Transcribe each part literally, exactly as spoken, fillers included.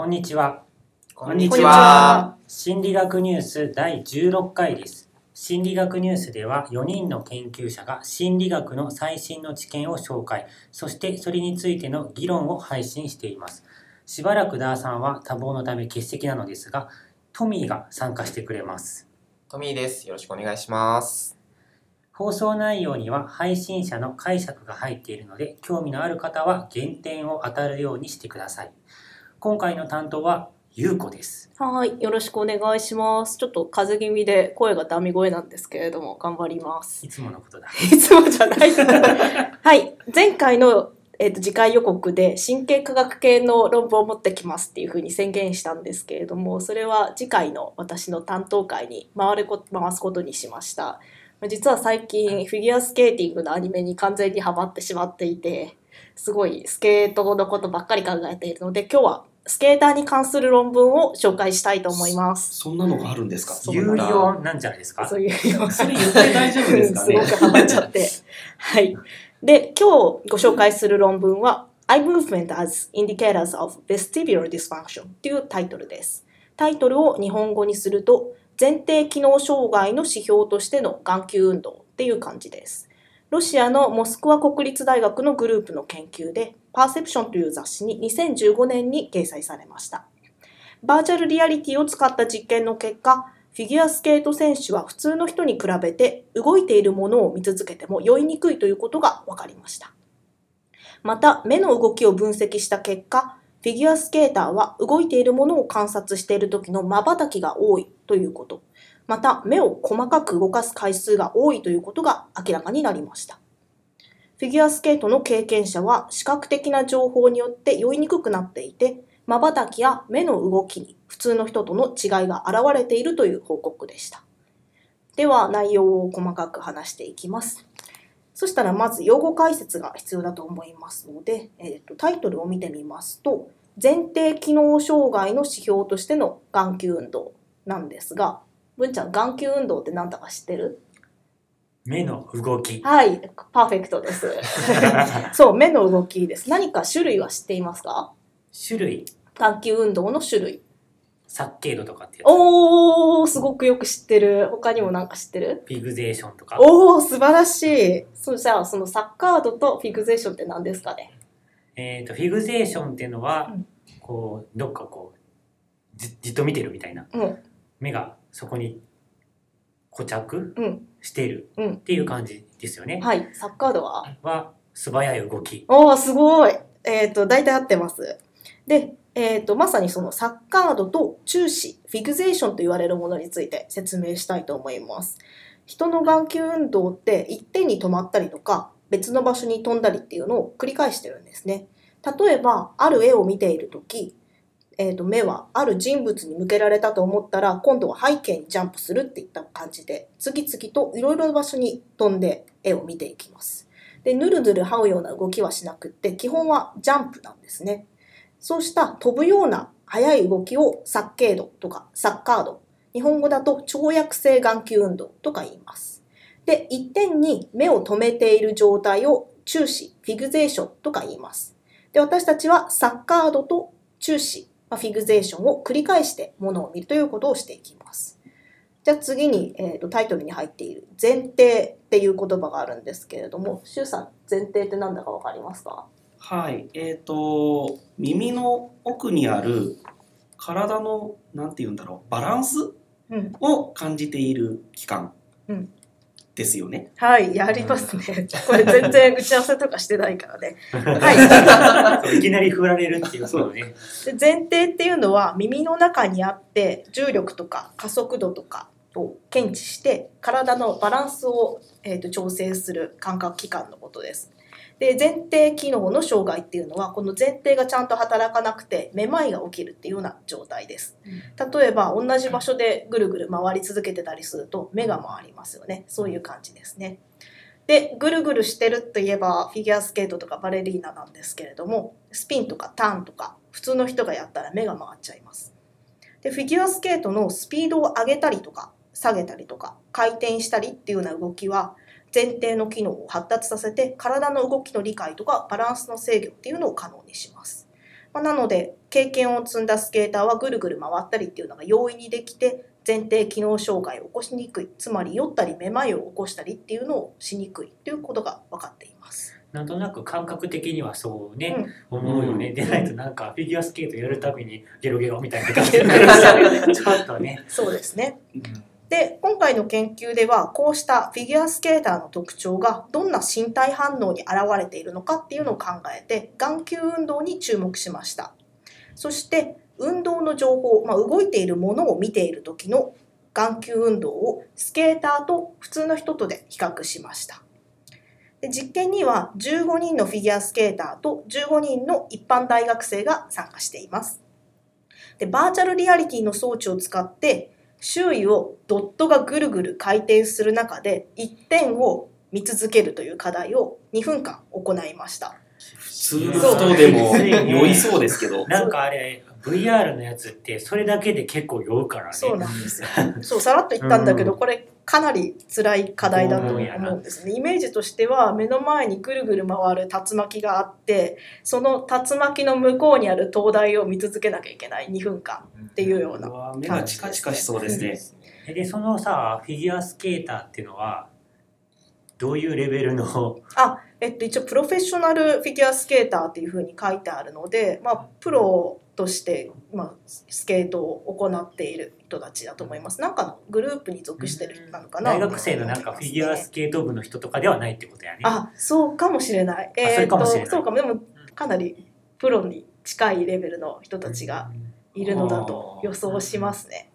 こんにちは。こんにちは。心理学ニュースだいじゅうろっかいです。心理学ニュースではよにんの研究者が心理学の最新の知見を紹介、そしてそれについての議論を配信しています。しばらくダーさんは多忙のため欠席なのですが、トミーが参加してくれます。トミーです。よろしくお願いします。放送内容には配信者の解釈が入っているので、興味のある方は原点を当たるようにしてください。今回の担当はゆうこです。はい、よろしくお願いします。ちょっと風邪気味で声がダミ声なんですけれども、頑張ります。いつものことだ。いつもじゃない。はい、前回の、えーと、次回予告で神経科学系の論文を持ってきますっていうふうに宣言したんですけれども、それは次回の私の担当会に回るこ、回すことにしました。実は最近フィギュアスケーティングのアニメに完全にハマってしまっていて、すごいスケートのことばっかり考えているので、今日はスケーターに関する論文を紹介したいと思います。 そ, そんなのがあるんですか？有料なんじゃないですか？そういうそれ言って大丈夫ですかね？すごくハマっちゃって、はい、で今日ご紹介する論文は Eye Movement as Indicators of Vestibular Dysfunction というタイトルです。タイトルを日本語にすると、前庭機能障害の指標としての眼球運動っていう感じです。ロシアのモスクワ国立大学のグループの研究で、パーセプションという雑誌ににせんじゅうごねんに掲載されました。バーチャルリアリティを使った実験の結果、フィギュアスケート選手は普通の人に比べて動いているものを見続けても酔いにくいということが分かりました。また、目の動きを分析した結果、フィギュアスケーターは動いているものを観察している時の瞬きが多いということ。また、目を細かく動かす回数が多いということが明らかになりました。フィギュアスケートの経験者は視覚的な情報によって酔いにくくなっていて、瞬きや目の動きに普通の人との違いが現れているという報告でした。では内容を細かく話していきます。そしたらまず用語解説が必要だと思いますので、えーと、タイトルを見てみますと、前庭機能障害の指標としての眼球運動なんですが、文ちゃん、眼球運動って何だか知ってる？目の動き。はい、パーフェクトです。そう、目の動きです。何か種類は知っていますか？種類。眼球運動の種類。察経度とかってやつ。おー、すごくよく知ってる。他にも何か知ってる？フィグゼーションとか。おー、素晴らしい。そうじゃあ、その察経度とフィグゼーションって何ですかね？えっと、フィグゼーションっていうのは、うん、こう、どっかこう、じ、じっと見てるみたいな。うん、目がそこに固着しているっていう感じですよね。うんうん、はい。サッカードはは素早い動き。おー、すごい。えっと、大体合ってます。で、えっと、まさにそのサッカードと注視、フィクゼーションと言われるものについて説明したいと思います。人の眼球運動って一点に止まったりとか、別の場所に飛んだりっていうのを繰り返してるんですね。例えば、ある絵を見ているとき、えーと、目はある人物に向けられたと思ったら、今度は背景にジャンプするっていった感じで、次々といろいろな場所に飛んで絵を見ていきます。で、ぬるぬる這うような動きはしなくって、基本はジャンプなんですね。そうした飛ぶような速い動きを察経度とか察経度、日本語だと跳躍性眼球運動とか言います。で、一点に目を留めている状態を注視、フィグゼーションとか言います。で、私たちは察経度と注視、フィグゼーションを繰り返してものを見るということをしていきます。じゃあ次に、えーと、タイトルに入っている前庭っていう言葉があるんですけれども、しゅうさん、前庭って何だか分かりますか？はい、えーと、耳の奥にある体のなんていうんだろう、バランス、うん、を感じている器官ですよね。うん、はい、やりますね。これ全然打ち合わせとかしてないからね。はい、いきなり振られるっていうことね。で、前庭っていうのは耳の中にあって重力とか加速度とかを検知して体のバランスを、えーと、調整する感覚器官のことです。で、前庭機能の障害っていうのは、この前庭がちゃんと働かなくてめまいが起きるっていうような状態です。例えば同じ場所でぐるぐる回り続けてたりすると目が回りますよね。そういう感じですね。で、ぐるぐるしてるといえばフィギュアスケートとかバレリーナなんですけれども、スピンとかターンとか普通の人がやったら目が回っちゃいます。で、フィギュアスケートのスピードを上げたりとか下げたりとか回転したりっていうような動きは、前庭の機能を発達させて体の動きの理解とかバランスの制御っていうのを可能にします。まあ、なので経験を積んだスケーターはぐるぐる回ったりっていうのが容易にできて、前庭機能障害を起こしにくい、つまり酔ったりめまいを起こしたりっていうのをしにくいということが分かっています。なんとなく感覚的にはそうね、うん、思うよね。でないとなんかフィギュアスケートやるたびにゲロゲロみたいな感じでちょっとね、そうですね、うん、で今回の研究ではこうしたフィギュアスケーターの特徴がどんな身体反応に現れているのかっていうのを考えて、眼球運動に注目しました。そして運動の情報、まあ、動いているものを見ている時の眼球運動をスケーターと普通の人とで比較しました。で実験にはじゅうごにんのフィギュアスケーターとじゅうごにんの一般大学生が参加しています。でバーチャルリアリティの装置を使って周囲をドットがぐるぐる回転する中でいってんを見続けるという課題をにふんかん行いました。普通の人でも酔いそうですけどなんかあれ ブイアール のやつってそれだけで結構酔うからね。そうなんですよそうさらっと言ったんだけど、うん、これかなり辛い課題だと思うんですね。イメージとしては目の前にぐるぐる回る竜巻があって、その竜巻の向こうにある灯台を見続けなきゃいけないにふんかんっていうような感じですね。目がチカチカしそうですねでそのさフィギュアスケーターっていうのはどういうレベルのあ、えっと、一応プロフェッショナルフィギュアスケーターっていうふうに書いてあるので、まあ、プロとして、まあ、スケートを行っている人たちだと思います。なんかのグループに属してる人なのかな、うん、大学生のなんかフィギュアスケート部の人とかではないってことやね。あ、そうかもしれない、えー、それかもしれない。そうかも。でもかなりプロに近いレベルの人たちがいるのだと予想しますね、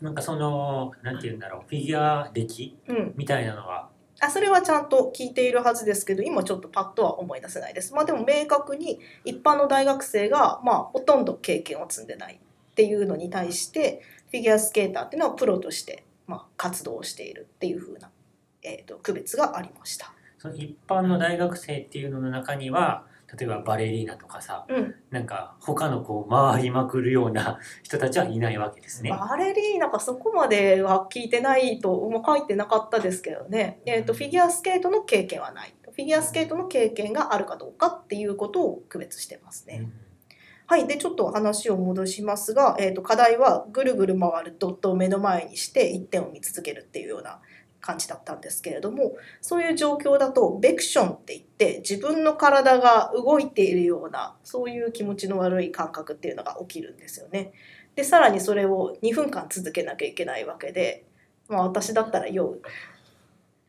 うん、なんかそのなんていうんだろうフィギュア歴、うん、みたいなのはあそれはちゃんと聞いているはずですけど、今ちょっとパッとは思い出せないです。まあでも明確に一般の大学生がまあほとんど経験を積んでないっていうのに対してフィギュアスケーターっていうのはプロとしてまあ活動しているっていう風な、えーと、区別がありました。その一般の大学生っていうのの中には例えばバレリーナとかさ、うん、なんか他のこう回りまくるような人たちはいないわけですね。バレリーナかそこまでは聞いてないとも書いてなかったですけどね、うんえー、とフィギュアスケートの経験はない。フィギュアスケートの経験があるかどうかっていうことを区別してますね、うん、はい。でちょっと話を戻しますが、えー、と課題はぐるぐる回るドットを目の前にしていってんを見続けるっていうような感じだったんですけれども、そういう状況だとベクションって言って自分の体が動いているようなそういう気持ちの悪い感覚っていうのが起きるんですよね。でさらにそれをにふんかん続けなきゃいけないわけで、まあ、私だったら酔う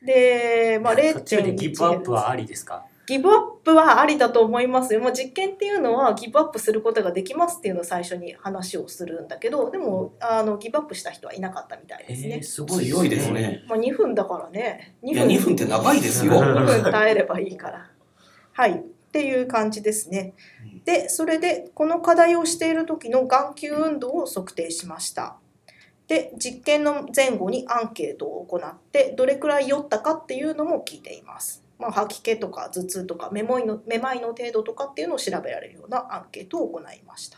で、まあ、れいてんいち 途中でギブアップはありですか？ギブアップはありだと思いますよ。まあ、実験っていうのはギブアップすることができますっていうのを最初に話をするんだけど、でもあのギブアップした人はいなかったみたいですね。えー、すごい良いですね。まあ、にふんだからね。にふん、いやにふんって長いですよ。にふん耐えればいいから。はいっていう感じですね。でそれでこの課題をしている時の眼球運動を測定しました。で実験の前後にアンケートを行ってどれくらい酔ったかっていうのも聞いています。まあ、吐き気とか頭痛とかめまいの程度とかっていうのを調べられるようなアンケートを行いました。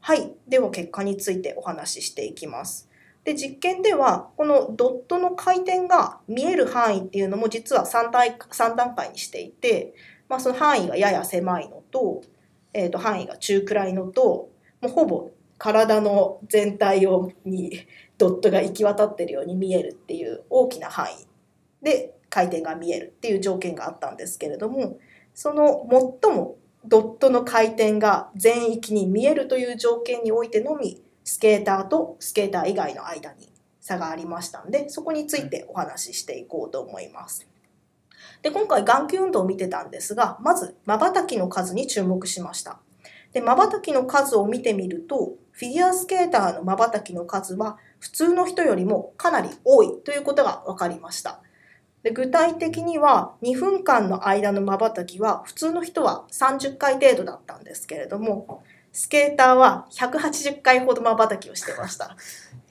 はい、では結果についてお話ししていきます。で実験ではこのドットの回転が見える範囲っていうのも実はさんだんかいにしていて、まあ、その範囲がやや狭いのと、えーと範囲が中くらいのと、もうほぼ体の全体をにドットが行き渡ってるように見えるっていう大きな範囲で回転が見えるっていう条件があったんですけれども、その最もドットの回転が全域に見えるという条件においてのみスケーターとスケーター以外の間に差がありましたので、そこについてお話ししていこうと思います。で今回眼球運動を見てたんですが、まず瞬きの数に注目しました。で瞬きの数を見てみるとフィギュアスケーターの瞬きの数は普通の人よりもかなり多いということが分かりました。で具体的にはにふんかんの間の瞬きは普通の人はさんじゅっかい程度だったんですけれども、スケーターはひゃくはちじゅっかいほど瞬きをしてました、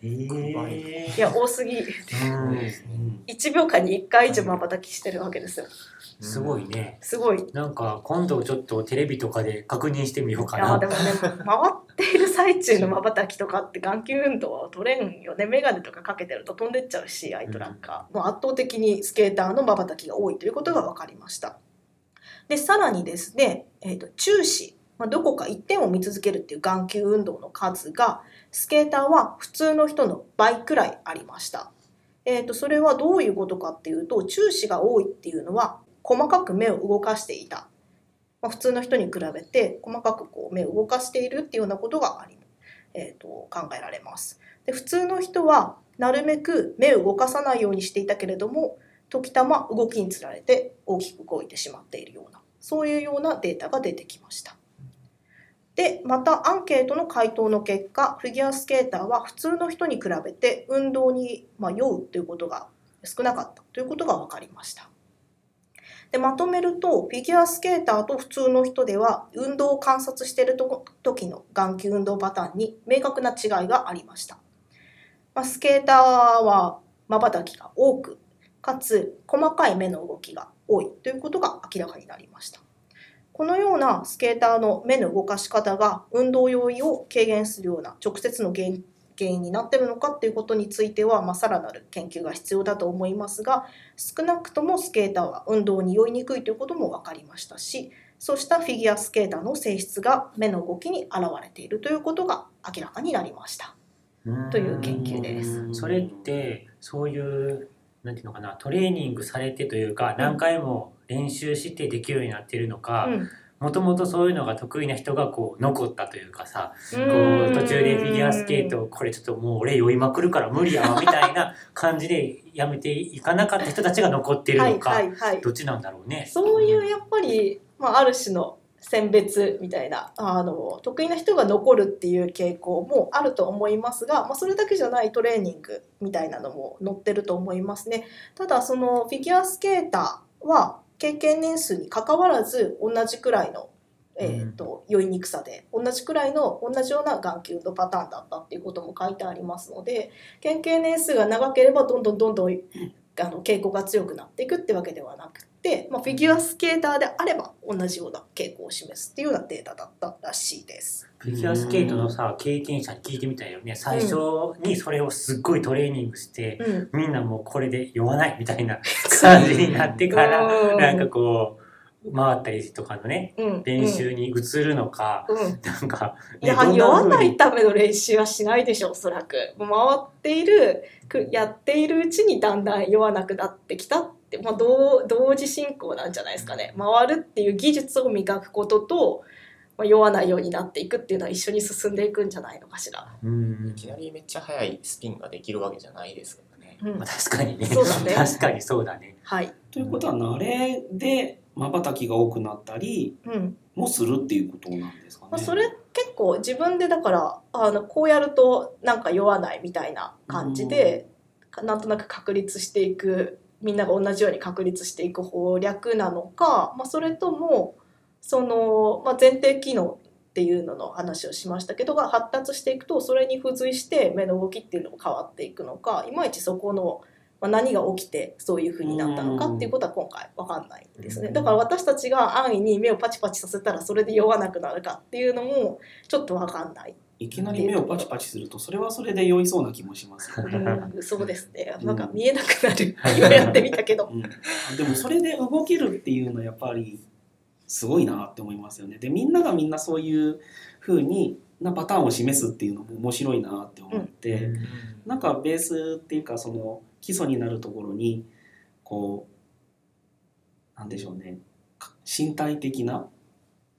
えー、いや多すぎ、うん、いちびょうかんにいっかい以上瞬きしてるわけですよ。すごいね。すごい。なんか今度ちょっとテレビとかで確認してみようかな。いやでもね回っている最中の瞬きとかって眼球運動は取れんよね。メガネとかかけてると飛んでっちゃうし、アイトラッカー、もう圧倒的にスケーターの瞬きが多いということが分かりました。でさらにですね、えーと注視まあ、どこか一点を見続けるっていう眼球運動の数がスケーターは普通の人の倍くらいありました。えーと、それはどういうことかっていうと、注視が多いっていうのは細かく目を動かしていた、まあ、普通の人に比べて細かくこう目を動かしているっていうようなことがあり、えーと、考えられます。で、普通の人はなるべく目を動かさないようにしていたけれども、時たま動きにつられて大きく動いてしまっているような、そういうようなデータが出てきました。で、またアンケートの回答の結果、フィギュアスケーターは普通の人に比べて運動に酔うということが少なかったということが分かりました。で、まとめると、フィギュアスケーターと普通の人では運動を観察している時の眼球運動パターンに明確な違いがありました。まあ、スケーターは瞬きが多く、かつ細かい目の動きが多いということが明らかになりました。このようなスケーターの目の動かし方が運動容易を軽減するような直接の原因になっているのかということについては、まあ、さらなる研究が必要だと思いますが、少なくともスケーターは運動に酔いにくいということも分かりましたし、そうしたフィギュアスケーターの性質が目の動きに現れているということが明らかになりましたという研究です。それってそういうなんていうのかな、トレーニングされてというか、何回も練習してできるようになっているのか、もともとそういうのが得意な人がこう残ったというかさ、こう途中でフィギュアスケートこれちょっともう俺酔いまくるから無理やわみたいな感じでやめていかなかった人たちが残っているのか、はいはいはい、どっちなんだろうね。そういうやっぱり、まあ、ある種の選別みたいな、あの得意な人が残るっていう傾向もあると思いますが、まあ、それだけじゃないトレーニングみたいなのも載ってると思いますね。ただそのフィギュアスケーターは経験年数に関わらず同じくらいの、えーと、酔いにくさで同じくらいの同じような眼球のパターンだったっていうことも書いてありますので、経験年数が長ければどんどんどんどんあの傾向が強くなっていくってわけではなくて、まあ、フィギュアスケーターであれば同じような傾向を示すっていうようなデータだったらしいです。フィギュアスケートのさ経験者に聞いてみたいよね。最初にそれをすっごいトレーニングして、うん、みんなもうこれで酔わないみたいな感じになってからなんかこう回ったりとかのね、うん、練習に移るのか、うん、なんか、ね、いや酔わないための練習はしないでしょう。おそらく回っているやっているうちにだんだん酔わなくなってきたって、まあ、同, 同時進行なんじゃないですかね。回るっていう技術を磨くことと、まあ、酔わないようになっていくっていうのは一緒に進んでいくんじゃないのかしら。うん、いきなりめっちゃ速いスピンができるわけじゃないですよね、うん、まあ、確かに ね, そうだね確かにそうだね、はい、ということは慣れで瞬きが多くなったりもするっていうことなんですかね、うん、まあ、それ結構自分でだからあのこうやるとなんか酔わないみたいな感じで、うん、なんとなく確立していく、みんなが同じように確立していく方略なのか、まあ、それともその、まあ、前提機能っていうのの話をしましたけどが発達していくとそれに付随して目の動きっていうのも変わっていくのか、いまいちそこの何が起きてそういう風になったのかっていうことは今回分かんないですね。だから私たちが安易に目をパチパチさせたらそれで酔わなくなるかっていうのもちょっと分かんない。いきなり目をパチパチするとそれはそれで酔いそうな気もしますよね。うん、そうですね。なんか見えなくなる、今やってみたけど、うん、でもそれで動けるっていうのはやっぱりすごいなって思いますよね。で、みんながみんなそういう風になパターンを示すっていうのも面白いなって思って、うん、なんかベースっていうかその基礎になるところにこうなんでしょうね、身体的な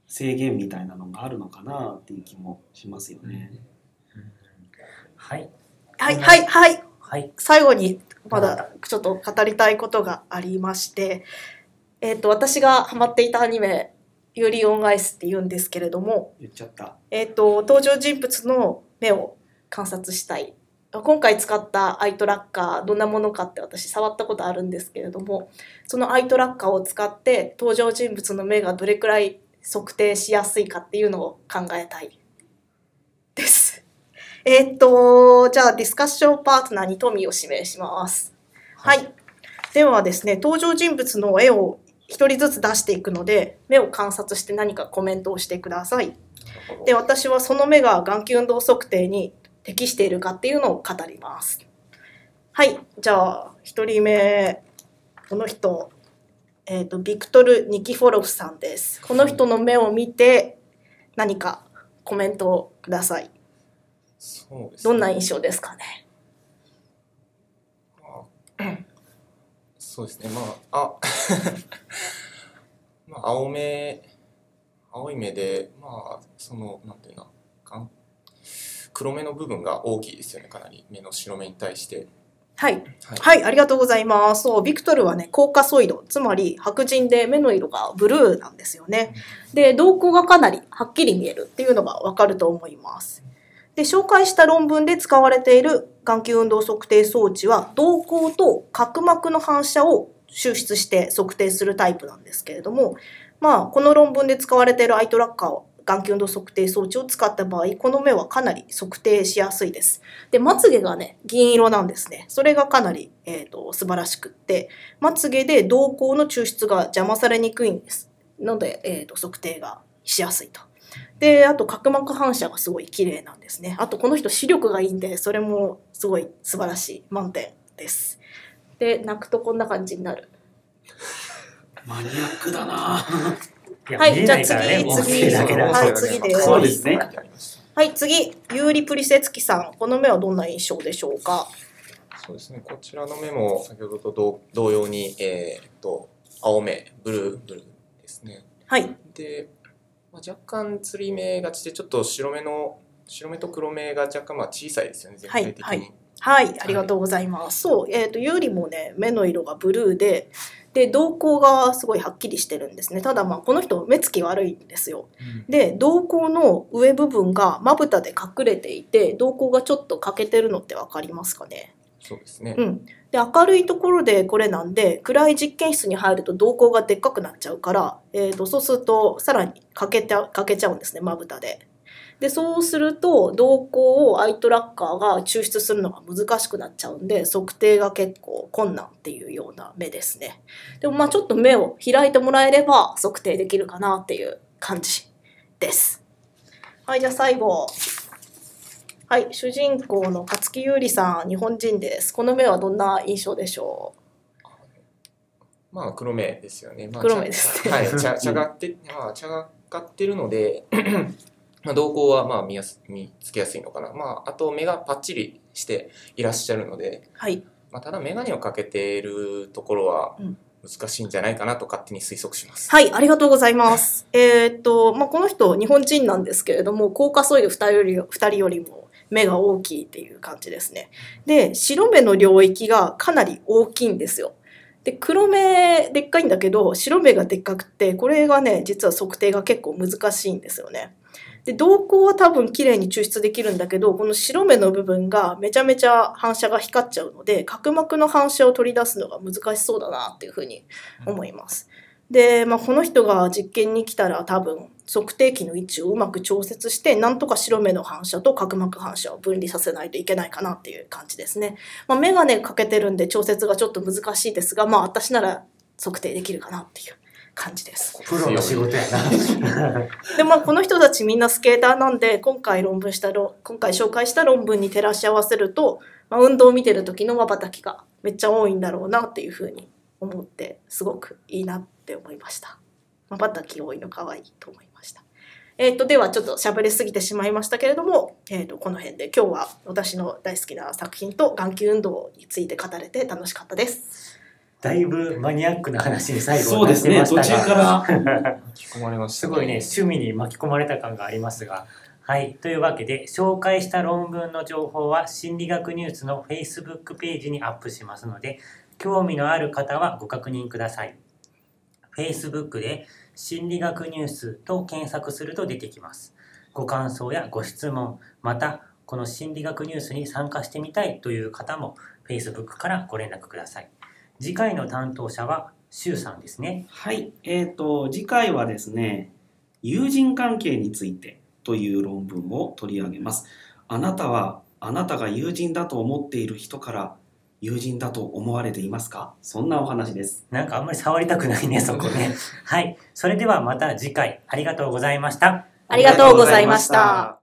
制限みたいなのがあるのかなっていう気もしますよね、うんうん、はいはいはいはい、はい、最後にまだちょっと語りたいことがありまして、えー、と私がハマっていたアニメユーリー・オン・アイスって言うんですけれども、言っちゃった、えー、と登場人物の目を観察したい。今回使ったアイトラッカーどんなものかって私触ったことあるんですけれども、そのアイトラッカーを使って登場人物の目がどれくらい測定しやすいかっていうのを考えたいです。えー、っとじゃあディスカッションパートナーにトミーを指名します。はい、はい、ではですね、登場人物の絵を一人ずつ出していくので目を観察して何かコメントをしてください。で、私はその目が眼球運動測定に適しているかっていうのを語ります。はい、じゃあひとりめこの人、えーと、ビクトル・ニキフォロフさんです。この人の目を見て、何かコメントをください。そうですね、どんな印象ですかね。あそうですね、まあ、あまあ青目青い目で、まあそのなんていうのか黒目の部分が大きいですよね、かなり目の白目に対して。はい、はいはい、ありがとうございます。そう、ビクトルはね、コーカソイド、つまり白人で目の色がブルーなんですよね。で、瞳孔がかなりはっきり見えるっていうのがわかると思います。で、紹介した論文で使われている眼球運動測定装置は、瞳孔と角膜の反射を抽出して測定するタイプなんですけれども、まあこの論文で使われているアイトラッカーを眼球運動測定装置を使った場合、この目はかなり測定しやすいです。で、まつげがね、銀色なんですね。それがかなり、えーと、素晴らしくって、まつげで瞳孔の抽出が邪魔されにくいんです。ので、えーと、測定がしやすいと。で、あと角膜反射がすごい綺麗なんですね。あとこの人視力がいいんで、それもすごい素晴らしい満点です。で、泣くとこんな感じになる。マニアックだな。はい、じゃあ次、次、はい、次で。そうですね。はい、次、ユーリ・プリセツキさん。この目はどんな印象でしょうか。そうですね、こちらの目も先ほどと同様に、えー、っと、青目、ブルー、ブルーですね。はい。で、まあ、若干つり目がちで、ちょっと白目の、白目と黒目が若干まあ小さいですよね、全体的に。はい、はいはい、ありがとうございます。はい、そう、えっと、ユーリもね、目の色がブルーで、で、瞳孔がすごいはっきりしてるんですね。ただ、まあ、この人、目つき悪いんですよ。うん、で、瞳孔の上部分がまぶたで隠れていて、瞳孔がちょっと欠けてるのってわかりますかね。そうですね。うん。で、明るいところでこれなんで、暗い実験室に入ると瞳孔がでっかくなっちゃうから、えーと、そうすると、さらに欠けて、欠けちゃうんですね、まぶたで。で、そうすると、瞳孔をアイトラッカーが抽出するのが難しくなっちゃうんで、測定が結構困難っていうような目ですね。でもまあちょっと目を開いてもらえれば測定できるかなっていう感じです。はい、じゃあ最後。はい、主人公の勝木優里さん、日本人です。この目はどんな印象でしょう？まあ黒目ですよね。まあ、黒目ですね。はい、ちゃ、ちゃがって、まあちゃがってるので、まあ、瞳孔はまあ 見, やす見つけやすいのかな、まあ、あと目がパッチリしていらっしゃるので、はい、まあ、ただ眼鏡をかけているところは難しいんじゃないかなと勝手に推測します。はい、ありがとうございます。えーっとまあ、この人日本人なんですけれども、コーカソイドふたりより、ふたりよりも目が大きいっていう感じですね。で、白目の領域がかなり大きいんですよ。で、黒目でっかいんだけど白目がでっかくて、これがね実は測定が結構難しいんですよね。で、瞳孔は多分綺麗に抽出できるんだけど、この白目の部分がめちゃめちゃ反射が光っちゃうので、角膜の反射を取り出すのが難しそうだなっていうふうに思います。で、まあ、この人が実験に来たら多分測定器の位置をうまく調節して、なんとか白目の反射と角膜反射を分離させないといけないかなっていう感じですね。まあ、眼鏡かけてるんで調節がちょっと難しいですが、まあ私なら測定できるかなっていう感じです。プロの仕事やな。で、まあこの人たちみんなスケーターなんで、今回論文したろ今回紹介した論文に照らし合わせると、まあ、運動を見てる時の瞬きがめっちゃ多いんだろうなっていうふうに思って、すごくいいなって思いました。瞬き多いの可愛いと思いました。えっとではちょっと喋りすぎてしまいましたけれども、えっとこの辺で今日は私の大好きな作品と眼球運動について語れて楽しかったです。だいぶマニアックな話に最後になってましたが、そうですね、途中から巻き込まれました、ね、すごいね、趣味に巻き込まれた感がありますが、はい、というわけで紹介した論文の情報は心理学ニュースの Facebook ページにアップしますので、興味のある方はご確認ください。 Facebook で心理学ニュースと検索すると出てきます。ご感想やご質問、またこの心理学ニュースに参加してみたいという方も Facebook からご連絡ください。次回の担当者はシュウさんですね。はい、えーと、次回はですね、友人関係についてという論文を取り上げます。あなたはあなたが友人だと思っている人から友人だと思われていますか？そんなお話です。なんかあんまり触りたくないね、そこね。はい、それではまた次回、ありがとうございました。ありがとうございました。